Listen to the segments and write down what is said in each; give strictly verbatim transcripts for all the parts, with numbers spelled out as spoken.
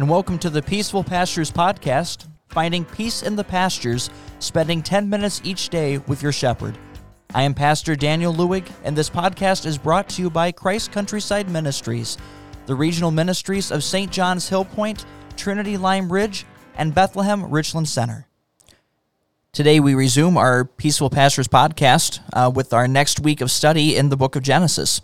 and welcome to the Peaceful Pastures Podcast, finding peace in the pastures, spending ten minutes each day with your shepherd. I am Pastor Daniel Lewig, and this podcast is brought to you by Christ Countryside Ministries, the regional ministries of Saint John's Hillpoint, Trinity Lime Ridge, and Bethlehem Richland Center. Today we resume our Peaceful Pastors Podcast uh, with our next week of study in the book of Genesis.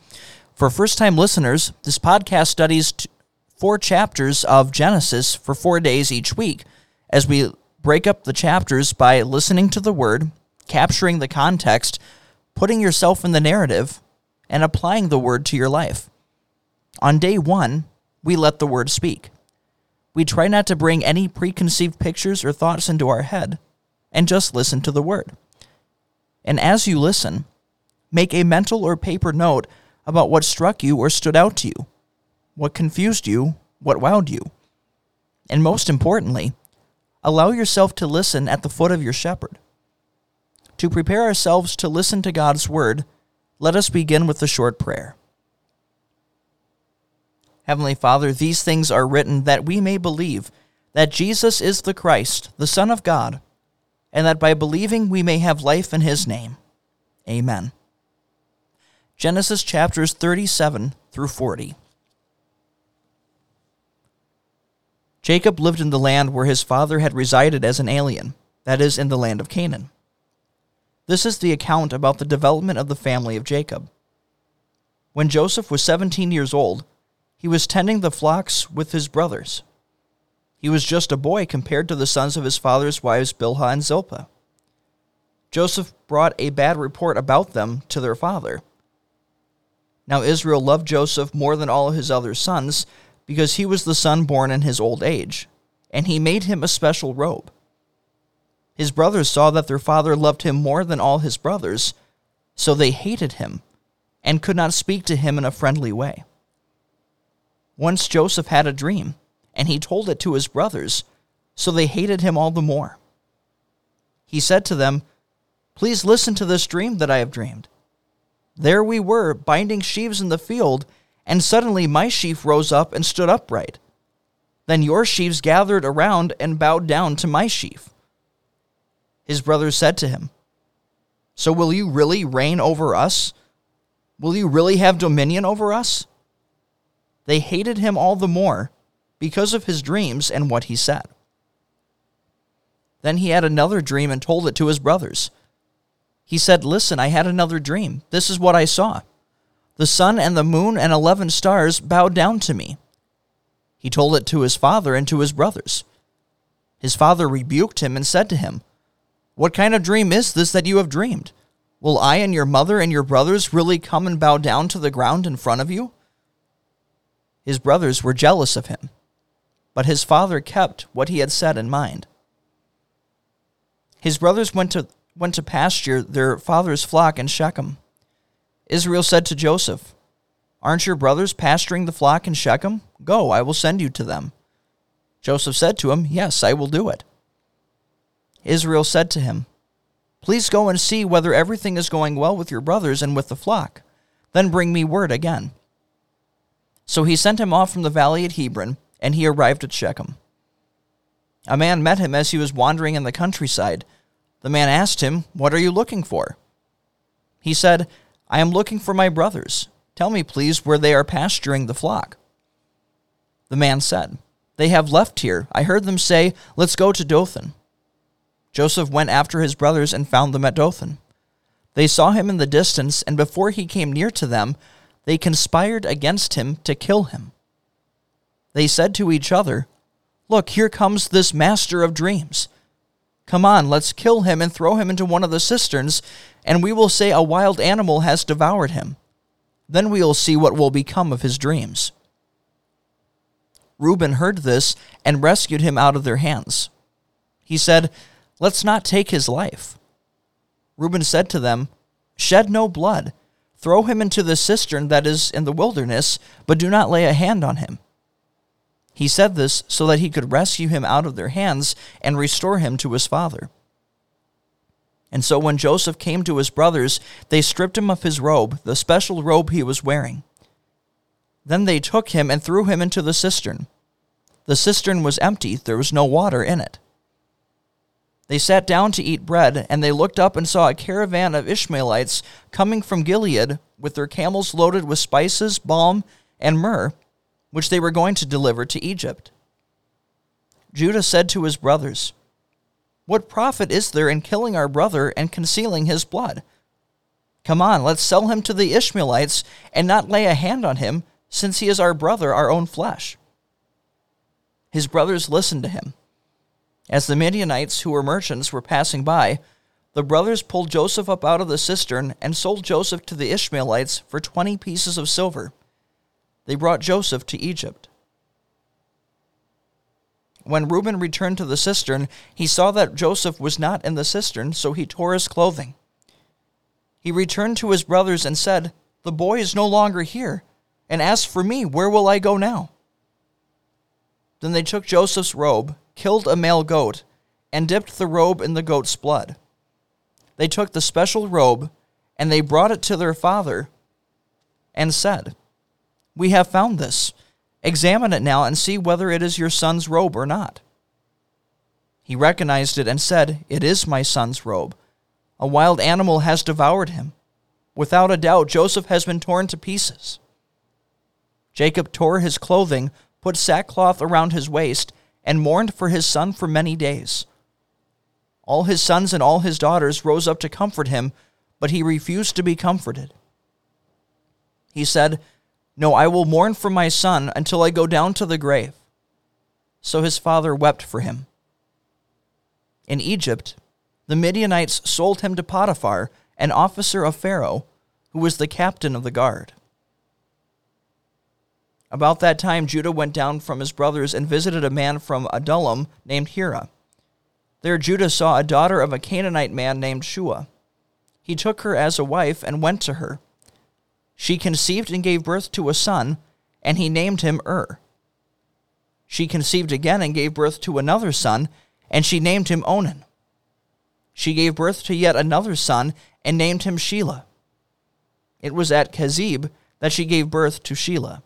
For first-time listeners, this podcast studies t- four chapters of Genesis for four days each week, as we break up the chapters by listening to the Word, capturing the context, putting yourself in the narrative, and applying the Word to your life. On day one, we let the Word speak. We try not to bring any preconceived pictures or thoughts into our head, and just listen to the Word. And as you listen, make a mental or paper note about what struck you or stood out to you, what confused you, what wowed you. And most importantly, allow yourself to listen at the foot of your shepherd. To prepare ourselves to listen to God's Word, let us begin with a short prayer. Heavenly Father, these things are written that we may believe that Jesus is the Christ, the Son of God, and that by believing we may have life in his name. Amen. Genesis chapters thirty-seven through forty. Jacob lived in the land where his father had resided as an alien, that is, in the land of Canaan. This is the account about the development of the family of Jacob. When Joseph was seventeen years old, he was tending the flocks with his brothers. He was just a boy compared to the sons of his father's wives Bilhah and Zilpah. Joseph brought a bad report about them to their father. Now Israel loved Joseph more than all his other sons, because he was the son born in his old age, and he made him a special robe. His brothers saw that their father loved him more than all his brothers, so they hated him and could not speak to him in a friendly way. Once Joseph had a dream, and he told it to his brothers, so they hated him all the more. He said to them, "Please listen to this dream that I have dreamed. There we were, binding sheaves in the field, and suddenly my sheaf rose up and stood upright. Then your sheaves gathered around and bowed down to my sheaf." His brothers said to him, "So will you really reign over us? Will you really have dominion over us?" They hated him all the more because of his dreams and what he said. Then he had another dream and told it to his brothers. He said, "Listen, I had another dream. This is what I saw. The sun and the moon and eleven stars bowed down to me." He told it to his father and to his brothers. His father rebuked him and said to him, "What kind of dream is this that you have dreamed? Will I and your mother and your brothers really come and bow down to the ground in front of you?" His brothers were jealous of him, but his father kept what he had said in mind. His brothers went to went to pasture their father's flock in Shechem. Israel said to Joseph, "Aren't your brothers pasturing the flock in Shechem? Go, I will send you to them." Joseph said to him, "Yes, I will do it." Israel said to him, "Please go and see whether everything is going well with your brothers and with the flock. Then bring me word again." So he sent him off from the valley at Hebron, and he arrived at Shechem. A man met him as he was wandering in the countryside. The man asked him, "What are you looking for?" He said, "I am looking for my brothers. Tell me, please, where they are pasturing the flock." The man said, "They have left here. I heard them say, 'Let's go to Dothan.'" Joseph went after his brothers and found them at Dothan. They saw him in the distance, and before he came near to them, they conspired against him to kill him. They said to each other, "Look, here comes this master of dreams. Come on, let's kill him and throw him into one of the cisterns, and we will say a wild animal has devoured him. Then we will see what will become of his dreams." Reuben heard this and rescued him out of their hands. He said, "Let's not take his life." Reuben said to them, "Shed no blood. Throw him into the cistern that is in the wilderness, but do not lay a hand on him." He said this so that he could rescue him out of their hands and restore him to his father. And so when Joseph came to his brothers, they stripped him of his robe, the special robe he was wearing. Then they took him and threw him into the cistern. The cistern was empty. There was no water in it. They sat down to eat bread, and they looked up and saw a caravan of Ishmaelites coming from Gilead with their camels loaded with spices, balm, and myrrh, which they were going to deliver to Egypt. Judah said to his brothers, "What profit is there in killing our brother and concealing his blood? Come on, let's sell him to the Ishmaelites and not lay a hand on him, since he is our brother, our own flesh." His brothers listened to him. As the Midianites, who were merchants, were passing by, the brothers pulled Joseph up out of the cistern and sold Joseph to the Ishmaelites for twenty pieces of silver. They brought Joseph to Egypt. When Reuben returned to the cistern, he saw that Joseph was not in the cistern, so he tore his clothing. He returned to his brothers and said, "The boy is no longer here," and asked for me, "Where will I go now?" Then they took Joseph's robe, killed a male goat, and dipped the robe in the goat's blood. They took the special robe, and they brought it to their father and said, "We have found this. Examine it now and see whether it is your son's robe or not." He recognized it and said, "It is my son's robe. A wild animal has devoured him. Without a doubt, Joseph has been torn to pieces." Jacob tore his clothing, put sackcloth around his waist, and mourned for his son for many days. All his sons and all his daughters rose up to comfort him, but he refused to be comforted. He said, "No, I will mourn for my son until I go down to the grave." So his father wept for him. In Egypt, the Midianites sold him to Potiphar, an officer of Pharaoh, who was the captain of the guard. About that time, Judah went down from his brothers and visited a man from Adullam named Hira. There Judah saw a daughter of a Canaanite man named Shua. He took her as a wife and went to her. She conceived and gave birth to a son, and he named him Er. She conceived again and gave birth to another son, and she named him Onan. She gave birth to yet another son and named him Shelah. It was at Kezib that she gave birth to Shelah.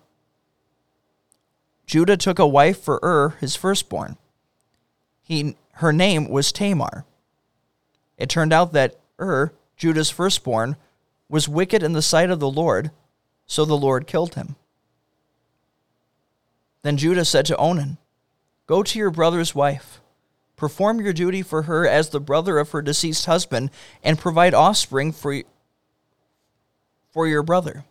Judah took a wife for Er, his firstborn. He, her name was Tamar. It turned out that Er, Judah's firstborn, was wicked in the sight of the Lord, so the Lord killed him. Then Judah said to Onan, "Go to your brother's wife. Perform your duty for her as the brother of her deceased husband, and provide offspring for, for your brother."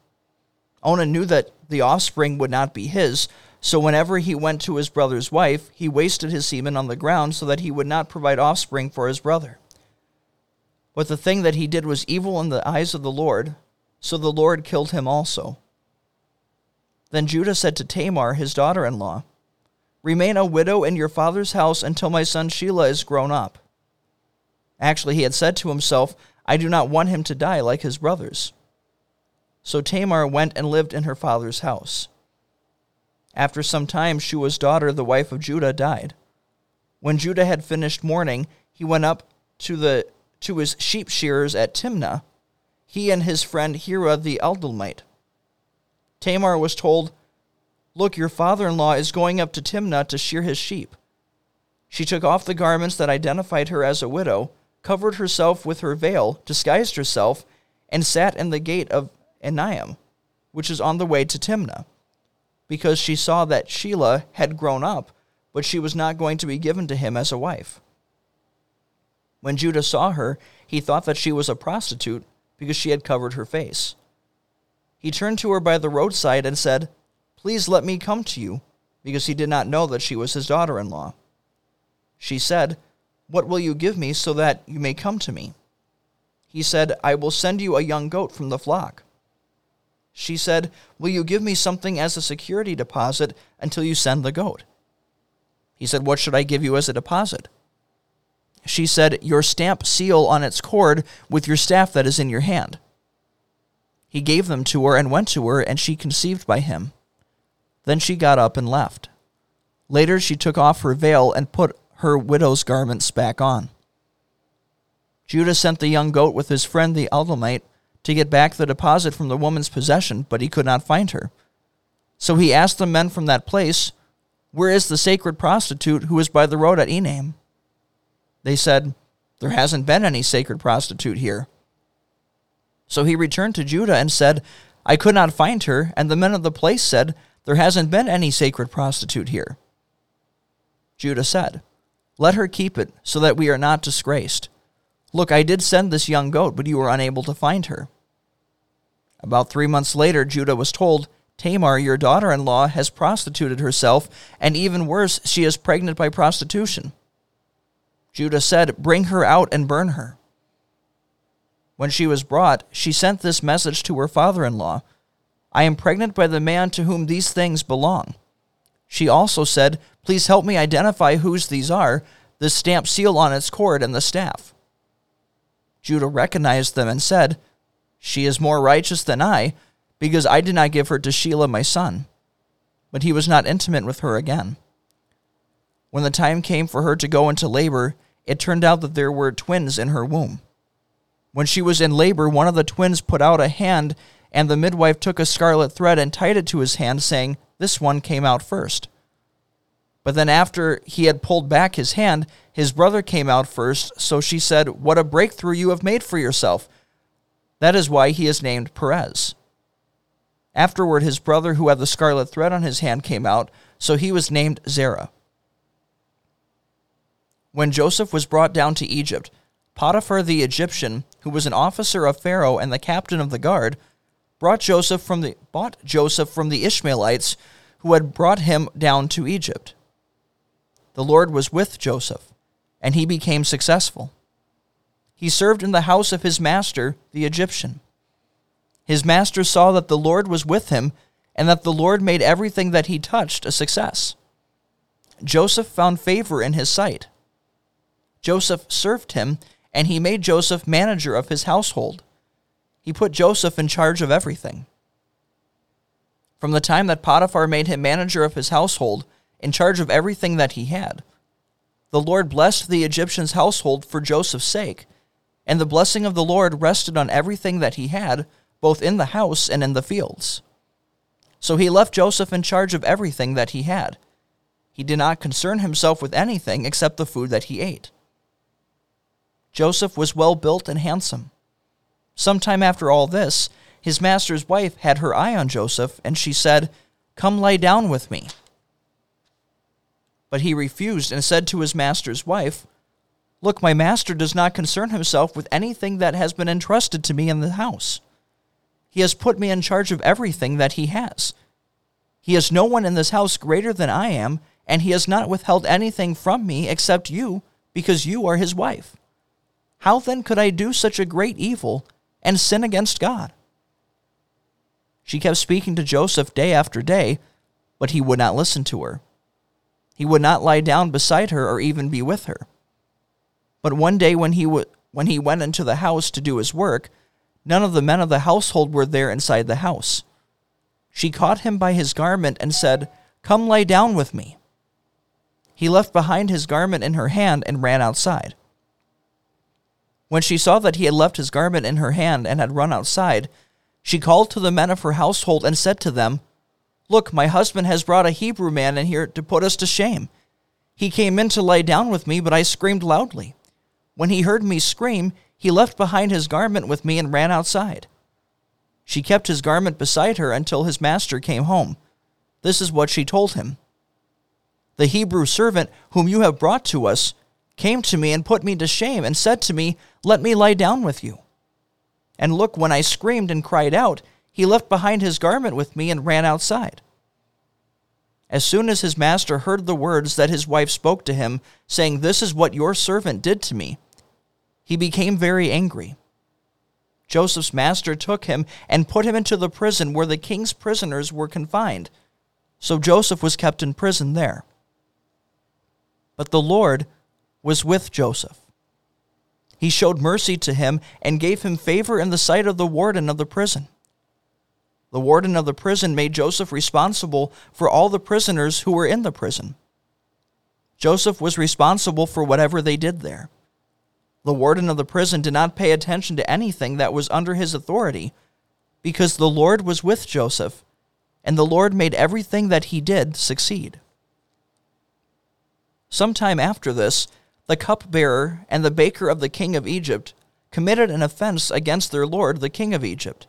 Onan knew that the offspring would not be his, so whenever he went to his brother's wife, he wasted his semen on the ground so that he would not provide offspring for his brother. But the thing that he did was evil in the eyes of the Lord, so the Lord killed him also. Then Judah said to Tamar, his daughter-in-law, "Remain a widow in your father's house until my son Shelah is grown up." Actually, he had said to himself, "I do not want him to die like his brothers." So Tamar went and lived in her father's house. After some time, Shua's daughter, the wife of Judah, died. When Judah had finished mourning, he went up to the to his sheep shearers at Timnah, he and his friend Hira the Adullamite. Tamar was told, "Look, your father-in-law is going up to Timnah to shear his sheep." She took off the garments that identified her as a widow, covered herself with her veil, disguised herself, and sat in the gate of Enaim, which is on the way to Timnah, because she saw that Shelah had grown up, but she was not going to be given to him as a wife. When Judah saw her, he thought that she was a prostitute because she had covered her face. He turned to her by the roadside and said, "Please let me come to you," because he did not know that she was his daughter-in-law. She said, "What will you give me so that you may come to me?" He said, "I will send you a young goat from the flock." She said, "Will you give me something as a security deposit until you send the goat?" He said, "What should I give you as a deposit?" She said, "Your stamp seal on its cord with your staff that is in your hand." He gave them to her and went to her, and she conceived by him. Then she got up and left. Later she took off her veil and put her widow's garments back on. Judah sent the young goat with his friend the Adullamite to get back the deposit from the woman's possession, but he could not find her. So he asked the men from that place, Where is the sacred prostitute who was by the road at Enam? They said, there hasn't been any sacred prostitute here. So he returned to Judah and said, I could not find her, and the men of the place said, there hasn't been any sacred prostitute here. Judah said, let her keep it, so that we are not disgraced. Look, I did send this young goat, but you were unable to find her. About three months later, Judah was told, Tamar, your daughter-in-law, has prostituted herself, and even worse, she is pregnant by prostitution. Judah said, bring her out and burn her. When she was brought, she sent this message to her father-in-law, I am pregnant by the man to whom these things belong. She also said, please help me identify whose these are, the stamp seal on its cord and the staff. Judah recognized them and said, she is more righteous than I, because I did not give her to Shelah my son. But he was not intimate with her again. When the time came for her to go into labor, it turned out that there were twins in her womb. When she was in labor, one of the twins put out a hand, and the midwife took a scarlet thread and tied it to his hand, saying, this one came out first. But then after he had pulled back his hand, his brother came out first, so she said, what a breakthrough you have made for yourself. That is why he is named Perez. Afterward, his brother who had the scarlet thread on his hand came out, so he was named Zerah. When Joseph was brought down to Egypt, Potiphar the Egyptian, who was an officer of Pharaoh and the captain of the guard, brought Joseph from the, bought Joseph from the Ishmaelites, who had brought him down to Egypt. The Lord was with Joseph, and he became successful. He served in the house of his master, the Egyptian. His master saw that the Lord was with him, and that the Lord made everything that he touched a success. Joseph found favor in his sight. Joseph served him, and he made Joseph manager of his household. He put Joseph in charge of everything. From the time that Potiphar made him manager of his household, in charge of everything that he had, the Lord blessed the Egyptian's household for Joseph's sake, and the blessing of the Lord rested on everything that he had, both in the house and in the fields. So he left Joseph in charge of everything that he had. He did not concern himself with anything except the food that he ate. Joseph was well built and handsome. Sometime after all this, his master's wife had her eye on Joseph, and she said, come lie down with me. But he refused and said to his master's wife, look, my master does not concern himself with anything that has been entrusted to me in the house. He has put me in charge of everything that he has. He has no one in this house greater than I am, and he has not withheld anything from me except you, because you are his wife. How then could I do such a great evil and sin against God? She kept speaking to Joseph day after day, but he would not listen to her. He would not lie down beside her or even be with her. But one day when he w- when he went into the house to do his work, none of the men of the household were there inside the house. She caught him by his garment and said, come lie down with me. He left behind his garment in her hand and ran outside. When she saw that he had left his garment in her hand and had run outside, she called to the men of her household and said to them, look, my husband has brought a Hebrew man in here to put us to shame. He came in to lie down with me, but I screamed loudly. When he heard me scream, he left behind his garment with me and ran outside. She kept his garment beside her until his master came home. This is what she told him. The Hebrew servant whom you have brought to us came to me and put me to shame and said to me, let me lie down with you. And look, when I screamed and cried out, he left behind his garment with me and ran outside. As soon as his master heard the words that his wife spoke to him, saying, this is what your servant did to me, he became very angry. Joseph's master took him and put him into the prison where the king's prisoners were confined. So Joseph was kept in prison there. But the Lord was with Joseph. He showed mercy to him and gave him favor in the sight of the warden of the prison. The warden of the prison made Joseph responsible for all the prisoners who were in the prison. Joseph was responsible for whatever they did there. The warden of the prison did not pay attention to anything that was under his authority, because the Lord was with Joseph, and the Lord made everything that he did succeed. Sometime after this, the cupbearer and the baker of the king of Egypt committed an offense against their lord, the king of Egypt.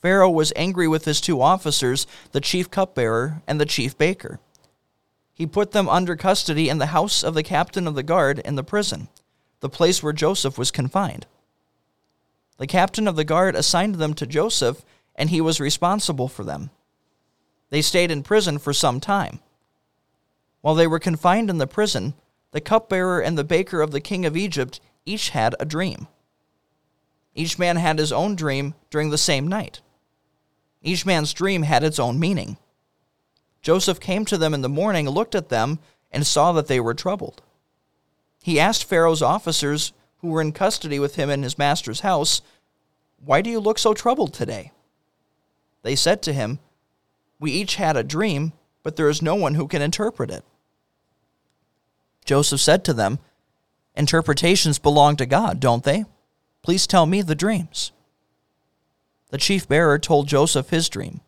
Pharaoh was angry with his two officers, the chief cupbearer and the chief baker. He put them under custody in the house of the captain of the guard in the prison, the place where Joseph was confined. The captain of the guard assigned them to Joseph, and he was responsible for them. They stayed in prison for some time. While they were confined in the prison, the cupbearer and the baker of the king of Egypt each had a dream. Each man had his own dream during the same night. Each man's dream had its own meaning. Joseph came to them in the morning, looked at them, and saw that they were troubled. He asked Pharaoh's officers, who were in custody with him in his master's house, "Why do you look so troubled today?" They said to him, "We each had a dream, but there is no one who can interpret it." Joseph said to them, "Interpretations belong to God, don't they? Please tell me the dreams." The chief bearer told Joseph his dream.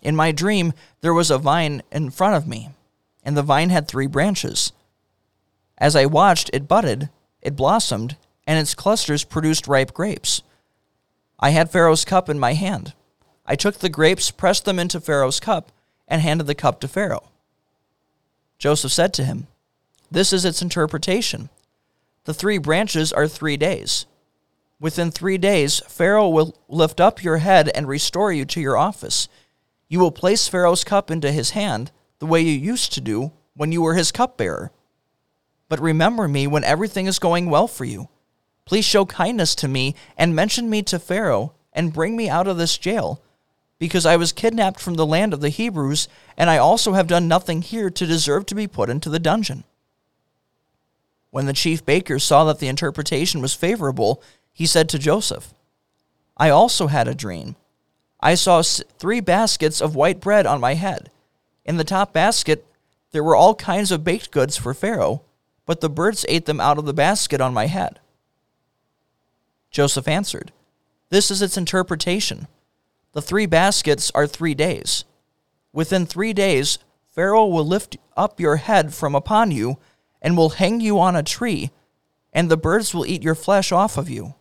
"In my dream, there was a vine in front of me, and the vine had three branches. As I watched, it budded, it blossomed, and its clusters produced ripe grapes. I had Pharaoh's cup in my hand. I took the grapes, pressed them into Pharaoh's cup, and handed the cup to Pharaoh." Joseph said to him, "This is its interpretation. The three branches are three days. Within three days, Pharaoh will lift up your head and restore you to your office. You will place Pharaoh's cup into his hand, the way you used to do when you were his cupbearer. But remember me when everything is going well for you. Please show kindness to me and mention me to Pharaoh and bring me out of this jail, because I was kidnapped from the land of the Hebrews, and I also have done nothing here to deserve to be put into the dungeon." When the chief baker saw that the interpretation was favorable, he said to Joseph, "I also had a dream. I saw three baskets of white bread on my head. In the top basket, there were all kinds of baked goods for Pharaoh, but the birds ate them out of the basket on my head." Joseph answered, "This is its interpretation. The three baskets are three days. Within three days, Pharaoh will lift up your head from upon you and will hang you on a tree, and the birds will eat your flesh off of you."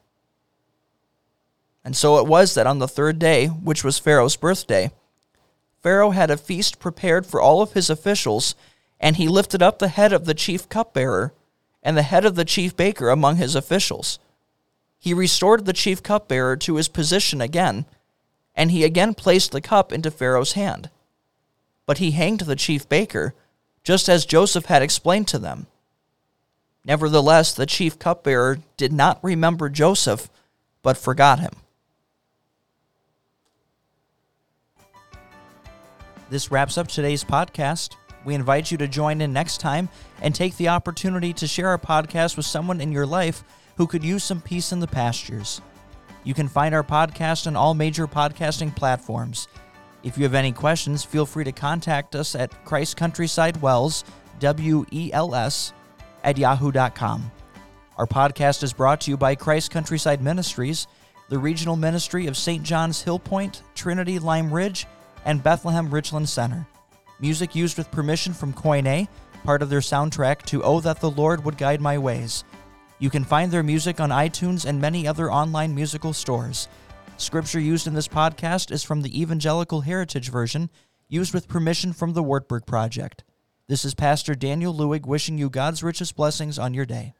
And so it was that on the third day, which was Pharaoh's birthday, Pharaoh had a feast prepared for all of his officials, and he lifted up the head of the chief cupbearer and the head of the chief baker among his officials. He restored the chief cupbearer to his position again, and he again placed the cup into Pharaoh's hand. But he hanged the chief baker, just as Joseph had explained to them. Nevertheless, the chief cupbearer did not remember Joseph, but forgot him. This wraps up today's podcast. We invite you to join in next time and take the opportunity to share our podcast with someone in your life who could use some peace in the pastures. You can find our podcast on all major podcasting platforms. If you have any questions, feel free to contact us at Christ Countryside Wells, W E L S, at yahoo dot com. Our podcast is brought to you by Christ Countryside Ministries, the regional ministry of Saint John's Hillpoint, Trinity Lime Ridge, and Bethlehem Richland Center. Music used with permission from Koine, part of their soundtrack to "Oh That the Lord Would Guide My Ways." You can find their music on iTunes and many other online musical stores. Scripture used in this podcast is from the Evangelical Heritage Version, used with permission from the Wartburg Project. This is Pastor Daniel Lewig wishing you God's richest blessings on your day.